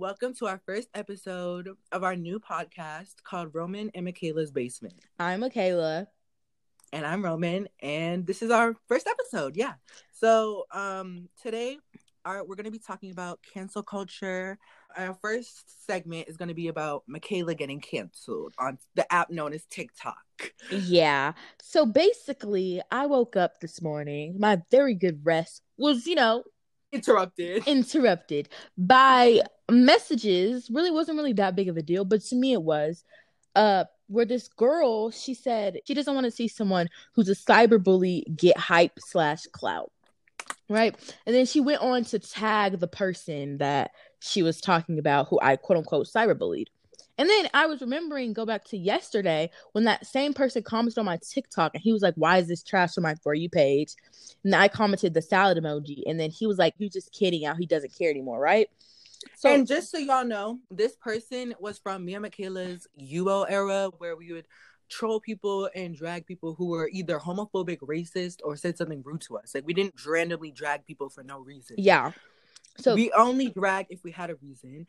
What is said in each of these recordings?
Welcome to our first episode of our new podcast called Roman and Michaela's Basement. I'm Makayla. And I'm Roman, and this is our first episode, yeah. So today we're going to be talking about cancel culture. Our first segment is going to be about Makayla getting canceled on the app known as TikTok. Yeah. So basically, I woke up this morning. My very good rest was, you know, interrupted by messages. Really wasn't really that big of a deal, but to me it was. Where this girl, she said she doesn't want to see someone who's a cyberbully get hype/clout. Right. And then she went on to tag the person that she was talking about, who I quote unquote cyberbullied. And then I was remembering, go back to yesterday, when that same person commented on my TikTok and he was like, why is this trash on my For You page? And I commented the salad emoji. And then he was like, you're just kidding out. He doesn't care anymore. Right. So, and just so y'all know, this person was from me and Makayla's Yubo era, where we would troll people and drag people who were either homophobic, racist, or said something rude to us. Like, we didn't randomly drag people for no reason. Yeah. So we only drag if we had a reason.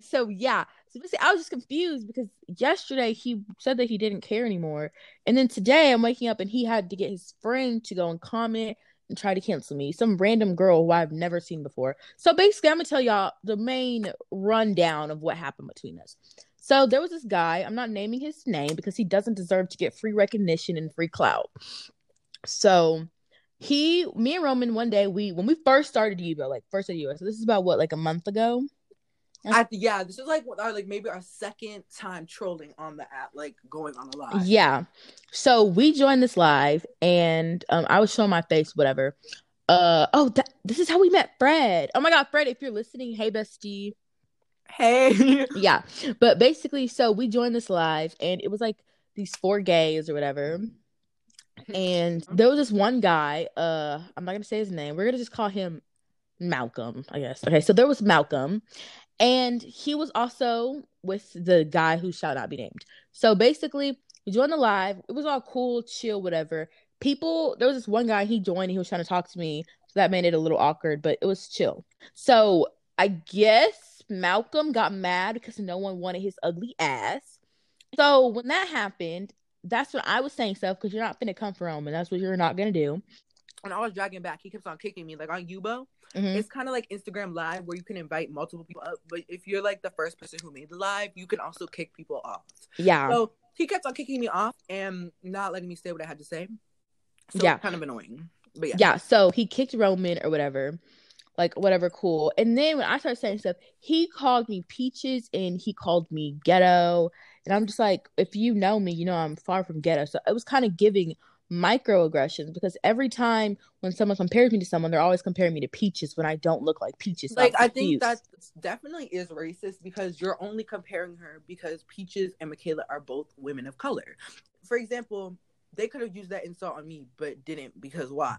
So yeah. So I was just confused because yesterday he said that he didn't care anymore. And then today I'm waking up and he had to get his friend to go and comment and try to cancel me. Some random girl who I've never seen before. So basically, I'm going to tell y'all the main rundown of what happened between us. So there was this guy. I'm not naming his name because he doesn't deserve to get free recognition and free clout. So me and Roman, one day, when we first started Evo, like first at Evo, so this is about what, like a month ago? Yeah, this is like maybe our second time trolling on the app, like going on a live. Yeah, so we joined this live, and I was showing my face, whatever. This is how we met Fred. Oh my God, Fred, if you're listening, hey bestie. Hey. Yeah, but basically, so we joined this live, and it was like these 4 gays or whatever, and there was this one guy. I'm not gonna say his name. We're gonna just call him Malcolm, I guess. Okay, so there was Malcolm. And he was also with the guy who shall not be named. So basically, we joined the live. It was all cool, chill, whatever. There was this one guy, he joined, and he was trying to talk to me. So that made it a little awkward, but it was chill. So I guess Malcolm got mad because no one wanted his ugly ass. So when that happened, that's when I was saying stuff, because you're not finna come for him, and that's what you're not gonna do. When I was dragging back, he keeps on kicking me. Like on Yubo, It's kind of like Instagram Live, where you can invite multiple people up. But if you're like the first person who made the live, you can also kick people off. Yeah. So he kept on kicking me off and not letting me say what I had to say. So yeah. It was kind of annoying. But yeah. Yeah. So he kicked Roman or whatever. Like, whatever, cool. And then when I started saying stuff, he called me Peaches and he called me ghetto. And I'm just like, if you know me, you know I'm far from ghetto. So it was kind of giving microaggressions, because every time when someone compares me to someone, they're always comparing me to Peaches when I don't look like Peaches. So like, I think that definitely is racist, because you're only comparing her because Peaches and Makayla are both women of color. For example, they could have used that insult on me, but didn't, because why?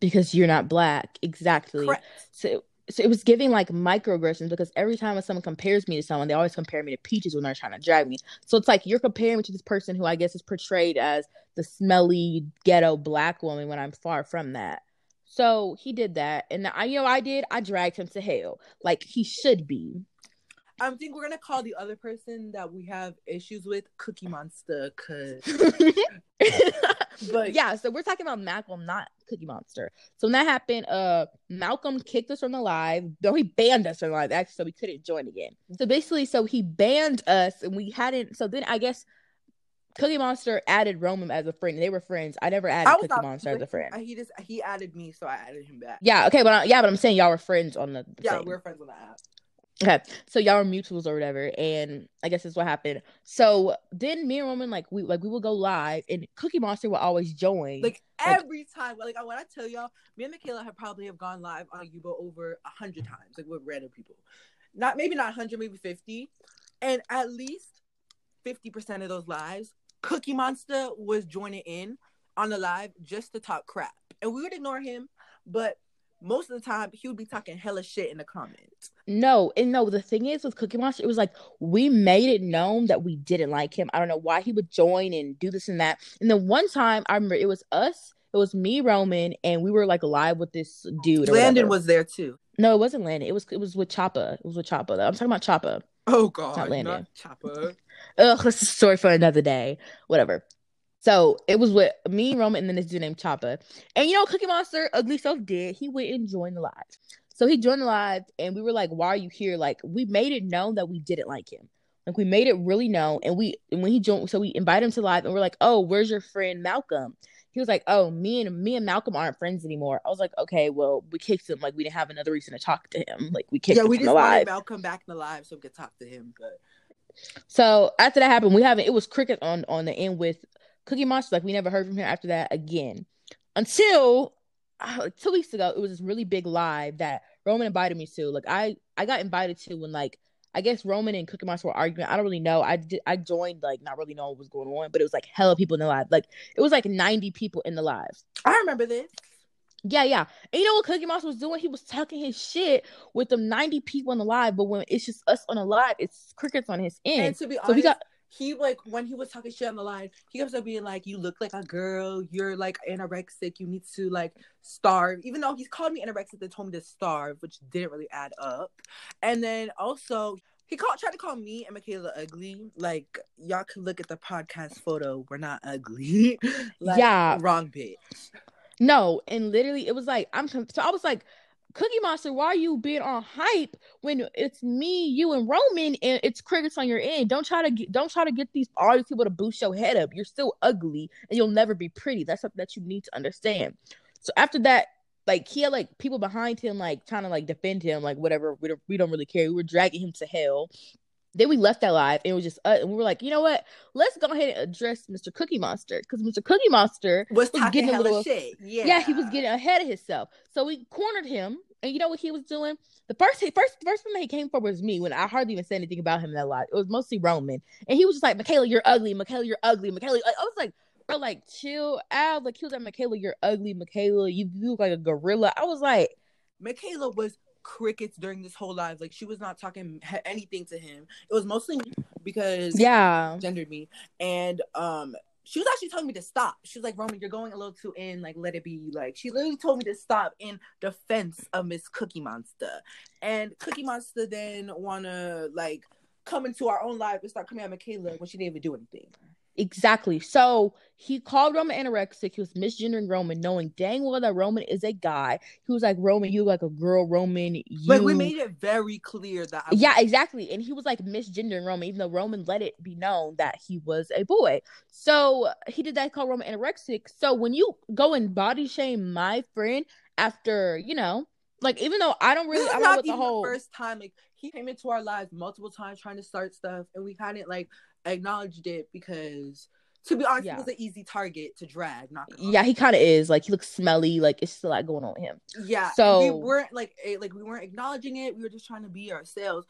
Because you're not black. Exactly. Correct. So it was giving like microaggressions, because every time when someone compares me to someone, they always compare me to Peaches when they're trying to drag me. So it's like, you're comparing me to this person who I guess is portrayed as the smelly ghetto black woman when I'm far from that. So he did that. And I dragged him to hell. Like he should be. I think we're going to call the other person that we have issues with Cookie Monster. But yeah, so we're talking about Malcolm, not Cookie Monster. So when that happened, Malcolm kicked us from the live. No, he banned us from the live, actually, so we couldn't join again. So basically, so he banned us and we hadn't. So then I guess Cookie Monster added Roman as a friend. They were friends. I never added Cookie Monster as a friend. He added me, so I added him back. Yeah, okay, but I'm saying y'all were friends on the Yeah, we were friends on the app. Okay, so y'all are mutuals or whatever, and I guess that's what happened. So then me and Roman, we will go live, and Cookie Monster will always join. Every time. Like, when I tell y'all, me and Makayla have probably gone live on Yubo over 100 times, like, with random people. Maybe not 100, maybe 50. And at least 50% of those lives, Cookie Monster was joining in on the live just to talk crap. And we would ignore him, but most of the time, he would be talking hella shit in the comments. No, the thing is with Cookie Monster, it was like, we made it known that we didn't like him. I don't know why he would join and do this and that. And then one time, I remember it was me, Roman, and we were like live with this dude. Landon was there too. No, it wasn't Landon. It was with Choppa. It was with Choppa. I'm talking about Choppa. Oh God, not Landon. Not Choppa. Ugh, that's a story for another day. Whatever. So it was with me, Roman, and then this dude named Choppa. And you know, Cookie Monster, ugly self did. He went and joined the live. So he joined the live, and we were like, "Why are you here?" Like, we made it known that we didn't like him. Like, we made it really known. And when he joined, so we invited him to live, and we're like, "Oh, where's your friend Malcolm?" He was like, "Oh, me and Malcolm aren't friends anymore." I was like, "Okay, well, we kicked him. Like, we didn't have another reason to talk to him. Like, we kicked him from the live. Yeah, we just wanted Malcolm back in the live so we could talk to him." But so after that happened, it was cricket on the end with Cookie Monster. Like, we never heard from him after that again until 2 weeks ago. It was this really big live that Roman invited me to. Like, I got invited to when, like, I guess Roman and Cookie Monster were arguing. I don't really know. I joined, like, not really knowing what was going on, but it was like hella people in the live. Like, it was like 90 people in the live. I remember this. Yeah. And you know what Cookie Monster was doing? He was talking his shit with them 90 people in the live, but when it's just us on the live, it's crickets on his end. And to be honest, so he, like, when he was talking shit on the live, he kept on being like, "You look like a girl. You're, like, anorexic. You need to, like, starve." Even though he's called me anorexic and told me to starve, which didn't really add up. And then also, he tried to call me and Makayla ugly. Like, y'all can look at the podcast photo. We're not ugly. Like, yeah. Wrong bitch. No, and literally, it was like, I was like, "Cookie Monster, why are you being on hype when it's me, you, and Roman, and it's crickets on your end? Don't try to get all these people to boost your head up. You're still ugly, and you'll never be pretty. That's something that you need to understand." So after that, like, he had, like, people behind him, like, trying to, like, defend him, like, whatever. We don't really care. We were dragging him to hell. Then we left that live, and it was just and we were like, you know what? Let's go ahead and address Mr. Cookie Monster, because Mr. Cookie Monster was getting a little shit. Yeah, he was getting ahead of himself. So we cornered him, and you know what he was doing? The first thing that he came for was me, when I hardly even said anything about him that lot. It was mostly Roman, and he was just like, "Makayla, you're ugly. Makayla, you're ugly. Makayla." I was like, "Bro, like, chill out." Like, he was like, "Makayla, you're ugly. Makayla, you look like a gorilla." I was like, Makayla was crickets during this whole live. Like, she was not talking anything to him. It was mostly me, because he gendered me, and she was actually telling me to stop. She was like, "Roman, you're going a little too in. Like, let it be." Like, she literally told me to stop in defense of Miss Cookie Monster, and Cookie Monster then wanna, like, come into our own live and start coming at Makayla when she didn't even do anything. Exactly. So he called Roman anorexic. He was misgendering Roman, knowing dang well that Roman is a guy. He was like, "Roman, you like a girl. Roman, you." But we made it very clear that. Yeah, exactly. And he was like misgendering Roman, even though Roman let it be known that he was a boy. So he did that, called Roman anorexic. So when you go and body shame my friend after, you know, like, even though I don't really, I don't know what the whole first time, like, he came into our lives multiple times trying to start stuff, and we kind of, like, acknowledged it, because to be honest, he was an easy target to drag. He kind of is. Like, he looks smelly. Like, it's just a lot going on with him. Yeah. So we weren't acknowledging it. We were just trying to be ourselves.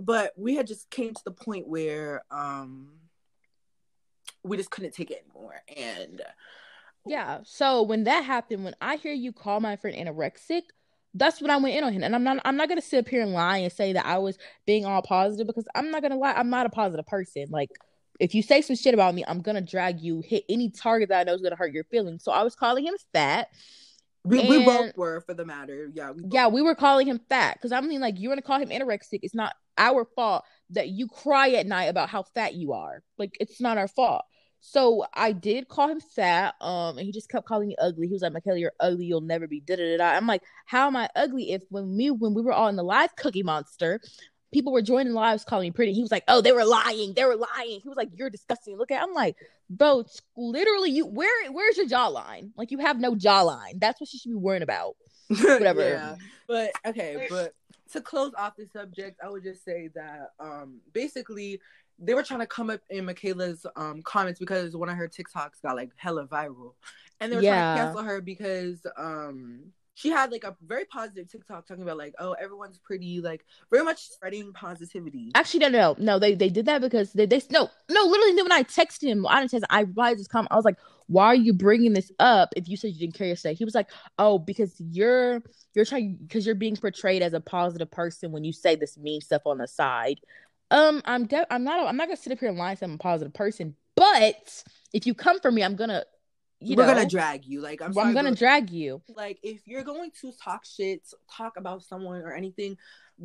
But we had just came to the point where we just couldn't take it anymore. And yeah. So when that happened, when I hear you call my friend anorexic, that's when I went in on him. And I'm not gonna sit up here and lie and say that I was being all positive, because I'm not gonna lie, I'm not a positive person. Like, if you say some shit about me, I'm gonna drag you, hit any target that I know is gonna hurt your feelings. So I was calling him fat. We both were, for the matter. Yeah. We were calling him fat, because I mean, like, you want to call him anorexic. It's not our fault that you cry at night about how fat you are. Like, it's not our fault. So I did call him fat, and he just kept calling me ugly. He was like, "Makayla, you're ugly. You'll never be da da da." I'm like, "How am I ugly if when we were all in the live, Cookie Monster, people were joining lives calling me pretty." He was like, "Oh, they were lying. They were lying." He was like, "You're disgusting. Look at." I'm like, "Bro, literally, where's your jawline? Like, you have no jawline. That's what you should be worrying about." Whatever. Yeah. But okay. But to close off the subject, I would just say that basically, they were trying to come up in Makayla's comments, because one of her TikToks got, like, hella viral. And they were trying to cancel her because she had, like, a very positive TikTok talking about, like, "Oh, everyone's pretty," like, very much spreading positivity. Actually, no. They did that because they literally, when I texted him, I didn't text him, I replied this comment. I was like, "Why are you bringing this up if you said you didn't care yourself?" He was like, "Oh, because you're being portrayed as a positive person when you say this mean stuff on the side." I'm not gonna sit up here and lie and say I'm a positive person, but if you come for me, I'm gonna we're gonna drag you. Like, I'm gonna drag you. Like, if you're going to talk shit, talk about someone or anything,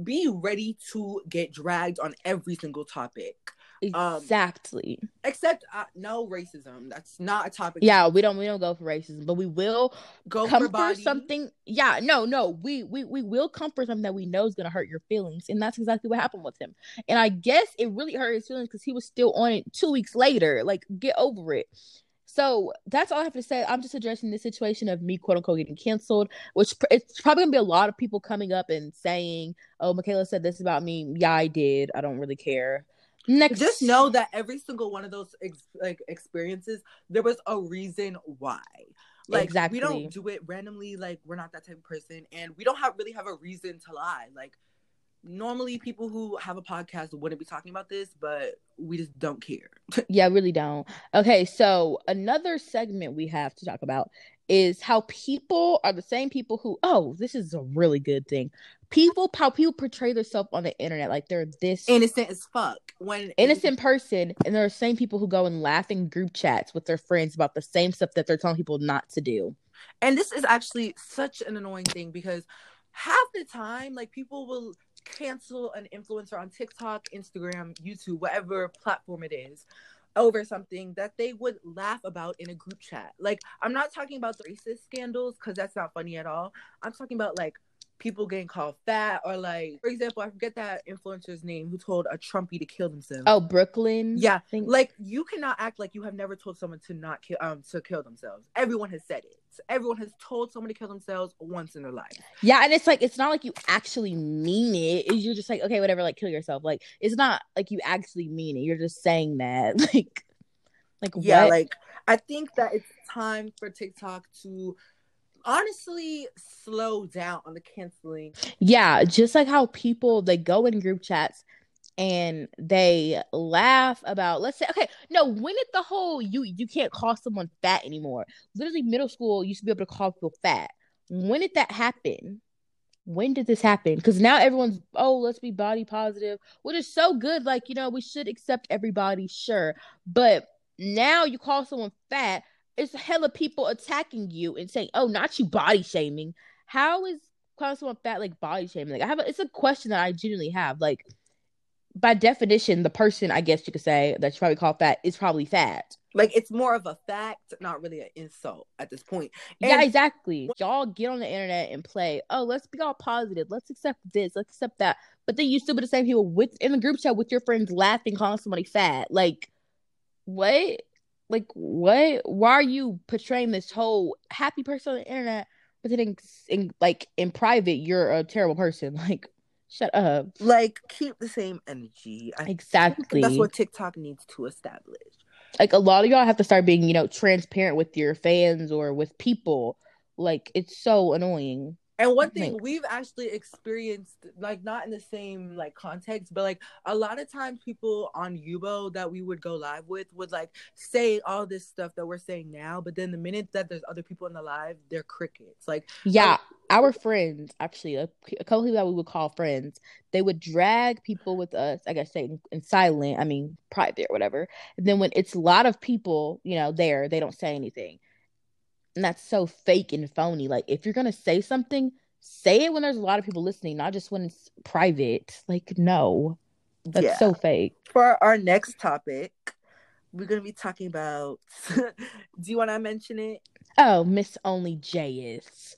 be ready to get dragged on every single topic. Exactly. Except no racism. That's not a topic. Yeah, we don't go for racism, but we will go for something. Yeah, no. We will come for something that we know is gonna hurt your feelings, and that's exactly what happened with him. And I guess it really hurt his feelings because he was still on it 2 weeks later. Like, get over it. So that's all I have to say. I'm just addressing this situation of me, quote unquote, getting canceled, which it's probably going to be a lot of people coming up and saying, oh, Makayla said this about me. Yeah, I did. I don't really care. Next. Just know that every single one of those experiences, there was a reason why. Like, exactly. We don't do it randomly. Like, we're not that type of person. And we don't really have a reason to lie. Like, normally people who have a podcast wouldn't be talking about this, but we just don't care. Yeah, really don't. Okay, so another segment we have to talk about is how people are the same people who, oh, this is a really good thing. How people portray themselves on the internet, like they're this innocent as fuck. When innocent person, and there are the same people who go and laugh in group chats with their friends about the same stuff that they're telling people not to do. And this is actually such an annoying thing because half the time, like, people will cancel an influencer on TikTok, Instagram, YouTube, whatever platform it is, over something that they would laugh about in a group chat. Like, I'm not talking about the racist scandals because that's not funny at all. I'm talking about, like, people getting called fat, or, like, for example, I forget that influencer's name who told a Trumpy to kill themselves. Oh, Brooklyn. Yeah, like, you cannot act like you have never told someone to not kill to kill themselves. Everyone has said it. Everyone has told someone to kill themselves once in their life. Yeah, and it's like, it's not like you actually mean it. You're just like, okay, whatever, like, kill yourself. Like, it's not like you actually mean it. You're just saying that, like yeah, what? Like, I think that it's time for TikTok to honestly slow down on the canceling. Yeah, just like how people, they go in group chats and they laugh about, let's say, okay, no, when did the whole you can't call someone fat anymore? Literally middle school, you used to be able to call people fat. When did that happen? When did this happen? Because now everyone's, oh, let's be body positive, which is so good. Like, you know, we should accept everybody, sure, but now you call someone fat, it's hella people attacking you and saying, oh, not you body shaming. How is calling someone fat like body shaming? Like, it's a question that I genuinely have. Like, by definition, the person, I guess you could say, that you probably call fat is probably fat. Like, it's more of a fact, not really an insult at this point. And yeah, exactly. Y'all get on the internet and play, oh, let's be all positive. Let's accept this. Let's accept that. But then you still be the same people in the group chat with your friends laughing, calling somebody fat. Like, what? Like, what? Why are you portraying this whole happy person on the internet, but then in private, you're a terrible person? Like, shut up. Like, keep the same energy. Exactly. That's what TikTok needs to establish. Like, a lot of y'all have to start being, you know, transparent with your fans or with people. Like, it's so annoying. And one thing we've actually experienced, like, not in the same, like, context, but, like, a lot of times people on Yubo that we would go live with would, like, say all this stuff that we're saying now, but then the minute that there's other people in the live, they're crickets. Like, yeah, our friends, actually, a couple people that we would call friends, they would drag people with us, I guess, say in silent, I mean, private or whatever. And then when it's a lot of people, you know, there, they don't say anything. And that's so fake and phony. Like, if you're gonna say something, say it when there's a lot of people listening, not just when it's private. Like, no. That's so fake. For our next topic, we're gonna be talking about do you wanna mention it? Oh, Miss Only J is.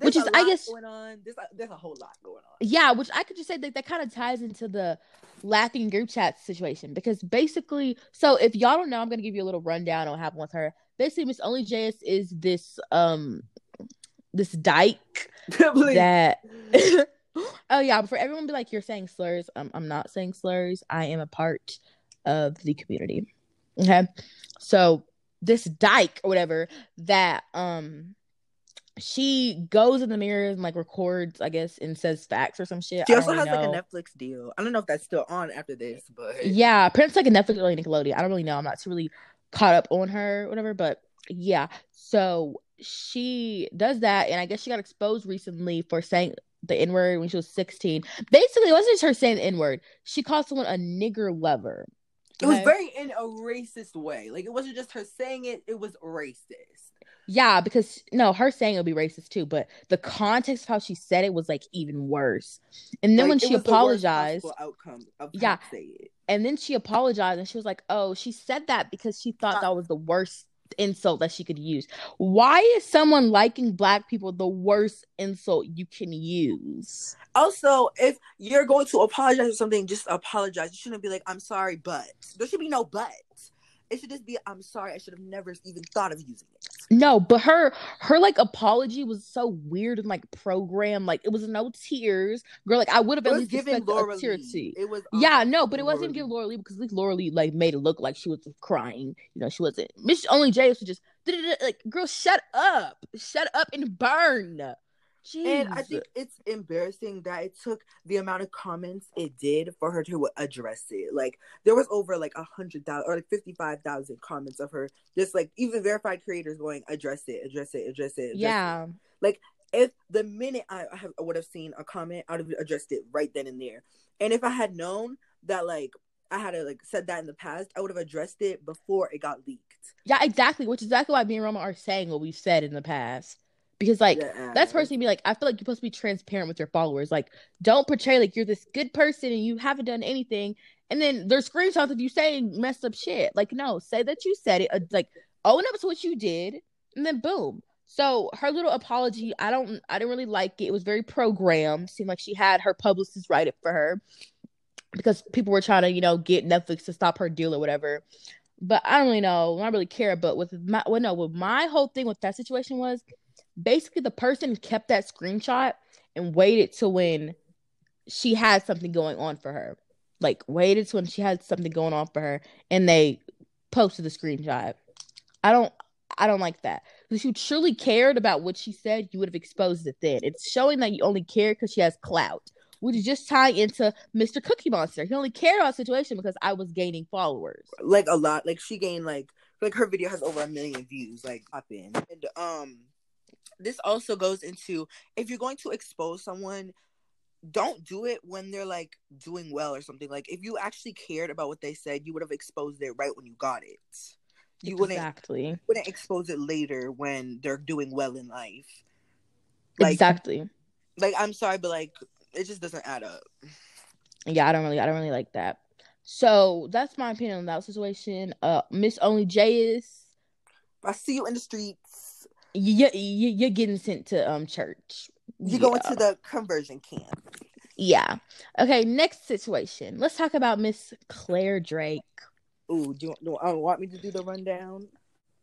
Which is, I guess, going on. There's a whole lot going on. Yeah, which I could just say that kind of ties into the laughing group chat situation. Because basically, so if y'all don't know, I'm going to give you a little rundown on what happened with her. Basically, Miss Only J is this dyke that... oh, yeah, for everyone to be like, you're saying slurs. I'm not saying slurs. I am a part of the community. Okay? So this dyke or whatever that... she goes in the mirror and, like, records, I guess, and says facts or some shit. She also has, like, a Netflix deal. I don't know if that's still on after this, but... Yeah, perhaps, like, a Netflix or Nickelodeon. I don't really know. I'm not really caught up on her or whatever, but, yeah. So, she does that, and I guess she got exposed recently for saying the N-word when she was 16. Basically, it wasn't just her saying the N-word. She called someone a nigger lover. It was very in a racist way. Like, it wasn't just her saying it. It was racist. Yeah, because, no, her saying it would be racist, too. But the context of how she said it was, like, even worse. And then like, when she apologized. And then she apologized, and she was like, oh, she said that because she thought that was the worst insult that she could use. Why is someone liking black people the worst insult you can use? Also, if you're going to apologize for something, just apologize. You shouldn't be like, I'm sorry, but. There should be no but. It should just be, I'm sorry, I should have never even thought of using it. No, but her like apology was so weird and like programmed. Like, it was no tears. Girl, like, I would have at least given Laura a tear too. It was but it wasn't giving Laura Lee, because at least Laura Lee like made it look like she was crying. You know, she wasn't. Miss Only J was just like, girl, shut up and burn. Jeez. And I think it's embarrassing that it took the amount of comments it did for her to address it. Like, there was over like 100,000 or like 55,000 comments of her, just like even verified creators going, address it. Yeah. It. Like, if the minute I would have seen a comment, I would have addressed it right then and there. And if I had known that, like, I had to, like, said that in the past, I would have addressed it before it got leaked. Yeah, exactly. Which is exactly why me and Roman are saying what we've said in the past. Because, like, that's personally me, like, I feel like you're supposed to be transparent with your followers. Like, don't portray, like, you're this good person and you haven't done anything. And then there's screenshots of you saying messed up shit. Like, no, say that you said it. Like, own up to what you did. And then, boom. So, her little apology, I didn't really like it. It was very programmed. Seemed like she had her publicist write it for her. Because people were trying to, you know, get Netflix to stop her deal or whatever. But I don't really know. I don't really care. But with my whole thing with that situation was, basically, the person kept that screenshot and waited to when she had something going on for her. Like, waited to when she had something going on for her, and they posted the screenshot. I don't like that. If you truly cared about what she said, you would have exposed it then. It's showing that you only care because she has clout, which is just tying into Mr. Cookie Monster. He only cared about the situation because I was gaining followers. Like, a lot. Like, she gained, like her video has over 1 million views. Like, pop in. And, this also goes into, if you're going to expose someone, don't do it when they're, like, doing well or something. Like, if you actually cared about what they said, you would have exposed it right when you got it. You wouldn't expose it later when they're doing well in life. Like, exactly. Like, I'm sorry, but, like, it just doesn't add up. Yeah, I don't really like that. So, that's my opinion on that situation. Miss Only J is, I see you in the streets. You're getting sent to church. You're going to the conversion camp. Yeah. Okay, next situation. Let's talk about Miss Claire Drake. Ooh, do you want me to do the rundown?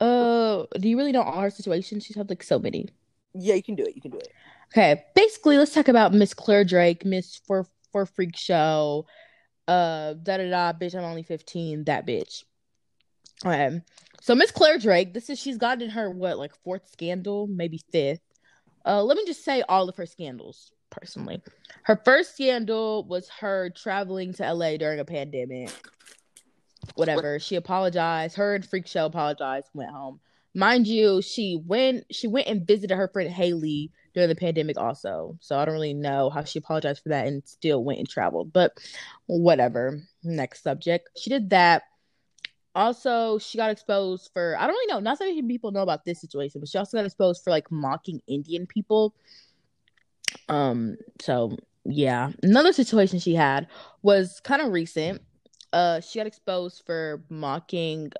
Do you really know all her situations? She's had, like, so many. Yeah, you can do it. Okay, basically, let's talk about Miss Claire Drake, Miss for Freak Show, bitch, I'm only 15, that bitch. So Miss Claire Drake, she's gotten in her, fourth scandal, maybe fifth. Let me just say all of her scandals, personally. Her first scandal was her traveling to LA during a pandemic. Whatever. She apologized. Her and Freak Show apologized, went home. Mind you, she went and visited her friend Haley during the pandemic also. So I don't really know how she apologized for that and still went and traveled. But whatever. Next subject. She did that. Also, she got exposed for, I don't really know, not so many people know about this situation, but she also got exposed for, like, mocking Indian people. So, yeah. Another situation she had was kind of recent. She got exposed for mocking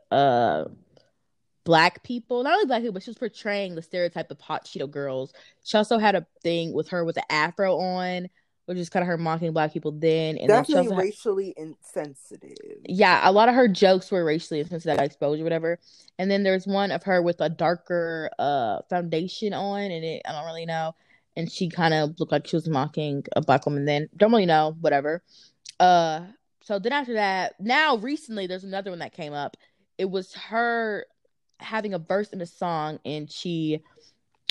black people. Not only black people, but she was portraying the stereotype of hot Cheeto girls. She also had a thing with her with an afro on, which is kind of her mocking black people then. And definitely then racially insensitive. Yeah, a lot of her jokes were racially insensitive, exposure, whatever. And then there's one of her with a darker foundation on, and I don't really know. And she kind of looked like she was mocking a black woman then. Don't really know, whatever. So then after that, now recently, there's another one that came up. It was her having a verse in a song, and she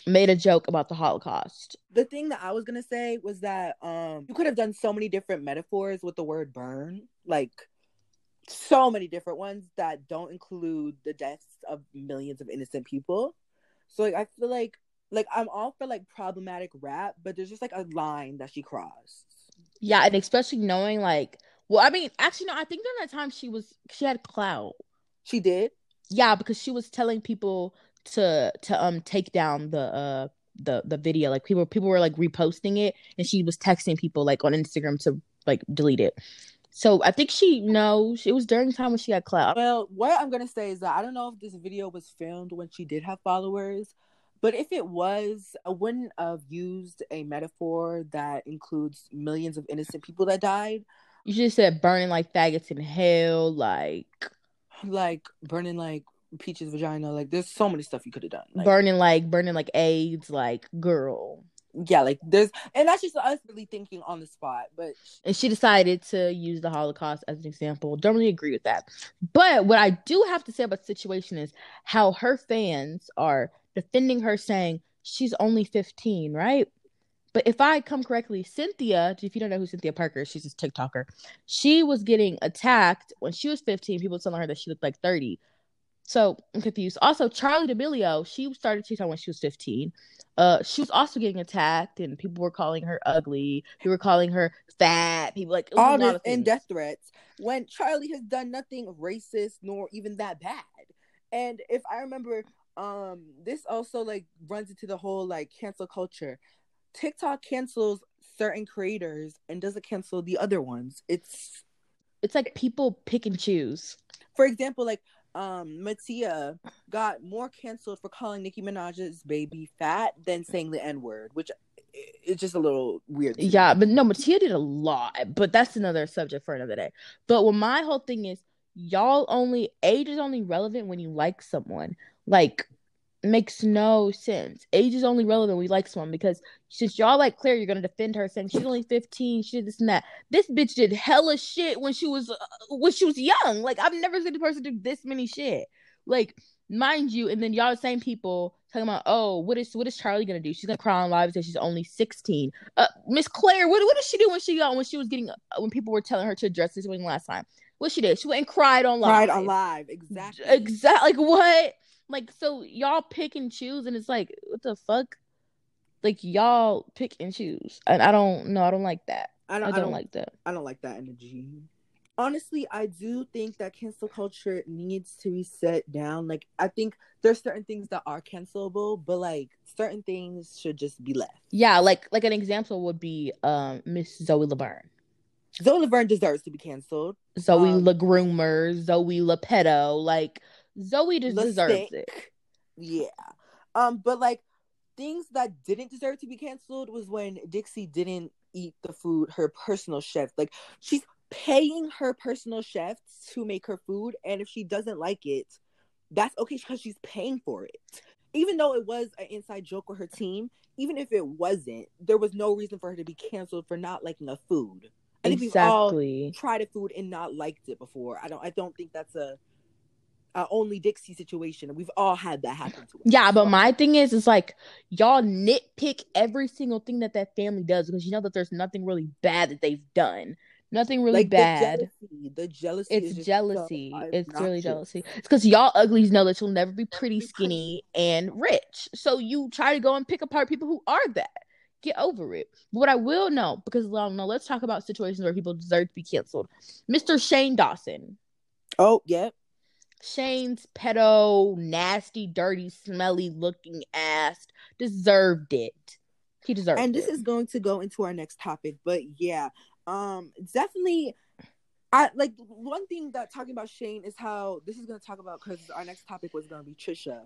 made a joke about the Holocaust. The thing that I was going to say was that you could have done so many different metaphors with the word burn. Like, so many different ones that don't include the deaths of millions of innocent people. So, like, I feel like I'm all for, like, problematic rap, but there's just, like, a line that she crossed. Yeah, and especially knowing, like, Well, I mean, actually, no, I think during that time she had clout. She did? Yeah, because she was telling people to take down the video. Like people were like reposting it, and she was texting people like on Instagram to like delete it. So I think it was during the time when she got clout. Well, what I'm gonna say is that I don't know if this video was filmed when she did have followers, but if it was, I wouldn't have used a metaphor that includes millions of innocent people that died. You just said burning like faggots in hell, like burning like Peaches' vagina. Like, there's so many stuff you could have done. Like, burning like AIDS. Like, girl. Yeah, like there's, and that's just us really thinking on the spot. But and she decided to use the Holocaust as an example. Don't really agree with that. But what I do have to say about the situation is how her fans are defending her, saying she's only 15, right? But if I come correctly, Cynthia, if you don't know who Cynthia Parker is, she's this TikToker. She was getting attacked when she was 15. People telling her that she looked like 30. So I'm confused. Also, Charli D'Amelio, she started TikTok when she was 15. She was also getting attacked, and people were calling her ugly. People were calling her fat. People like all this and death threats. When Charli has done nothing racist nor even that bad. And if I remember, this also like runs into the whole like cancel culture. TikTok cancels certain creators and doesn't cancel the other ones. It's like people pick and choose. For example, like. Mattia got more canceled for calling Nicki Minaj's baby fat than saying the N-word, which is just a little weird. Yeah, but no, Mattia did a lot, but that's another subject for another day. But what my whole thing is, age is only relevant when you like someone. Like, makes no sense. Age is only relevant when you like someone, because since y'all like Claire, you're going to defend her saying she's only 15, she did this and that. This bitch did hella shit when she was young. Like, I've never seen a person do this many shit. Like, mind you, and then y'all the same people talking about, oh, what is Charli going to do? She's going to cry on live and say she's only 16. Miss Claire, what did she do when people were telling her to address this when last time? What she did? She went and cried on live. Exactly. Exactly. Like, what? Like, so y'all pick and choose, and it's like, what the fuck? Like, y'all pick and choose. And I don't like that. I don't like that. I don't like that energy. Honestly, I do think that cancel culture needs to be set down. Like, I think there's certain things that are cancelable, but like certain things should just be left. Yeah, like an example would be Miss Zoe Laverne. Zoe Laverne deserves to be canceled. Zoe LaGroomer, Zoe LaPedo, like Zoe deserves it. Yeah. But like things that didn't deserve to be canceled was when Dixie didn't eat the food her personal chef. Like, she's paying her personal chef to make her food, and if she doesn't like it, that's okay because she's paying for it. Even though it was an inside joke with her team, even if it wasn't, there was no reason for her to be canceled for not liking a food. I think we've all tried a food and not liked it before. I don't think that's a only Dixie situation. We've all had that happen to us. Yeah, but my thing is like y'all nitpick every single thing that family does, because you know that there's nothing really bad that they've done. Nothing really like bad. The jealousy. It's jealousy. It's really jealousy. It's because y'all uglies know that you'll never be pretty, skinny, and rich. So you try to go and pick apart people who are that. Get over it. But what I will know, because let's talk about situations where people deserve to be canceled. Mr. Shane Dawson. Oh, yeah. Shane's pedo, nasty, dirty, smelly looking ass deserved it. He deserved it. And this is going to go into our next topic, but yeah, definitely. I like one thing that talking about Shane is how this is going to talk about, because our next topic was going to be Trisha.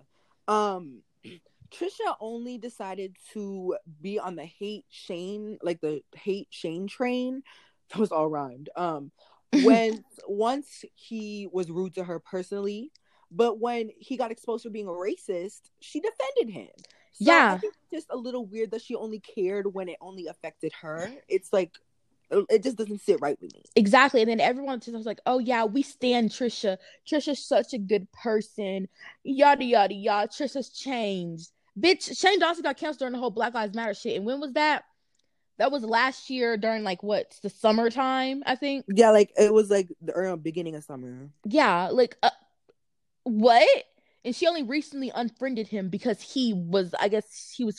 Trisha only decided to be on the hate Shane, like the hate Shane train. That was all rhymed. Once he was rude to her personally, but when he got exposed for being a racist, she defended him. So yeah, I think it's just a little weird that she only cared when it only affected her. It's like, it just doesn't sit right with me. Exactly. And then everyone just was like, oh yeah, we stand Trisha. Trisha's such a good person. Yada, yada, yada. Trisha's changed. Bitch, Shane Dawson got canceled during the whole Black Lives Matter shit. And when was that? That was last year during like the summertime, I think. Yeah, like it was like the early beginning of summer. Yeah, like what? And she only recently unfriended him because he was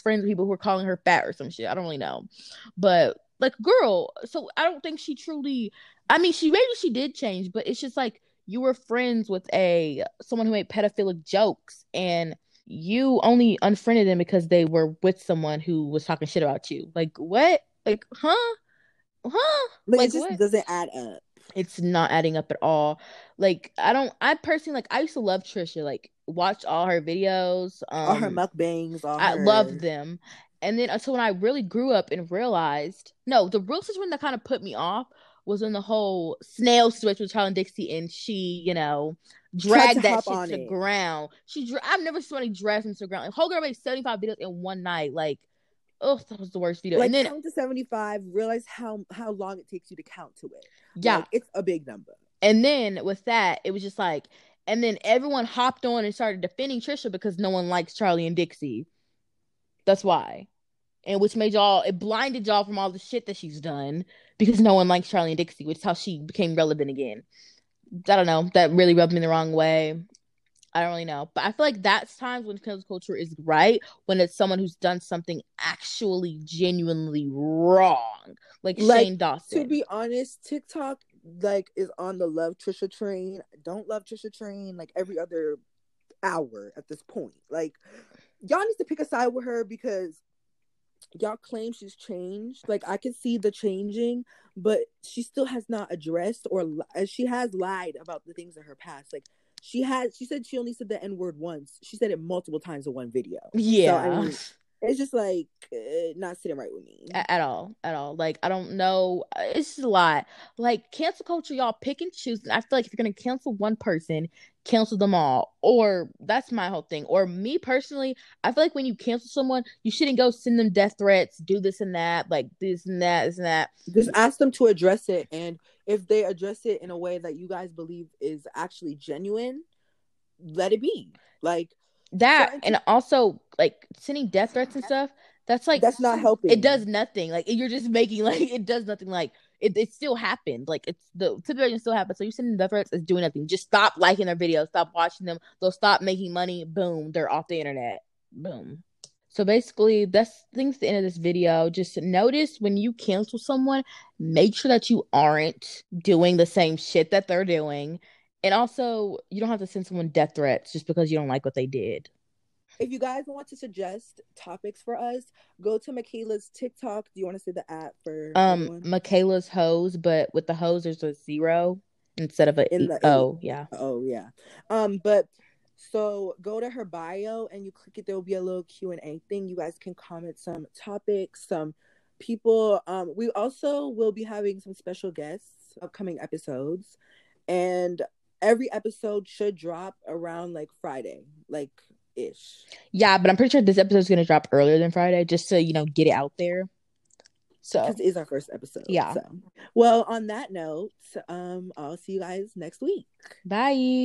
friends with people who were calling her fat or some shit. I don't really know. But Like, girl, so I don't think she truly, I mean, she maybe she did change, but it's just like you were friends with someone who made pedophilic jokes, and you only unfriended them because they were with someone who was talking shit about you. Like, what? Like, huh? Huh? Like it just what? Doesn't add up. It's not adding up at all. Like, I used to love Trisha. Like, watch all her videos. All her mukbangs. I loved them. And then, so when I really grew up and realized, no, the real situation that kind of put me off was in the whole snail situation with Charli and Dixie, and she, you know, dragged that shit to the ground. I've never seen somebody drag into the ground. Like, whole girl made 75 videos in one night. Like, oh, that was the worst video. Like, and then count to 75. Realize how long it takes you to count to it. Yeah, like, it's a big number. And then with that, it was just like, and then everyone hopped on and started defending Trisha because no one likes Charli and Dixie. That's why. And which made y'all, it blinded y'all from all the shit that she's done because no one likes Charli and Dixie, which is how she became relevant again. I don't know. That really rubbed me the wrong way. I don't really know. But I feel like that's times when cancel culture is right, when it's someone who's done something actually genuinely wrong. Like Shane Dawson. To be honest, TikTok is on the love Trisha train. Don't love Trisha train like every other hour at this point. Like, y'all need to pick a side with her because y'all claim she's changed. Like, I can see the changing, but she still has not addressed she has lied about the things in her past. Like, she said she only said the N-word once. She said it multiple times in one video. Yeah. So, I mean, it's just like not sitting right with me at all. Like, I don't know. It's just a lot. Like, cancel culture, y'all pick and choose. And I feel like if you're going to cancel one person, cancel them all. Or that's my whole thing. Or me personally, I feel like when you cancel someone, you shouldn't go send them death threats, do this and that, like this and that. Just ask them to address it. And if they address it in a way that you guys believe is actually genuine, let it be. Like, that, and also like sending death threats and stuff, that's not helping. It does nothing. Like, you're just making it does nothing. Like, it still happened. Like, it's the situation still happened. So you sending death threats is doing nothing. Just stop liking their videos, stop watching them. They'll stop making money. Boom, they're off the internet. Boom. So basically, that's the end of this video. Just notice when you cancel someone, make sure that you aren't doing the same shit that they're doing. And also, you don't have to send someone death threats just because you don't like what they did. If you guys want to suggest topics for us, go to Makayla's TikTok. Do you want to say the app for everyone? Makayla's Hoes, but with the hoes, there's a 0 instead of O. Yeah. Oh, yeah. So go to her bio and you click it. There will be a little Q&A thing. You guys can comment some topics, some people. We also will be having some special guests, upcoming episodes. And every episode should drop around Friday, ish. Yeah, but I'm pretty sure this episode is going to drop earlier than Friday, just to get it out there. So this is our first episode. Yeah. So. Well, on that note, I'll see you guys next week. Bye.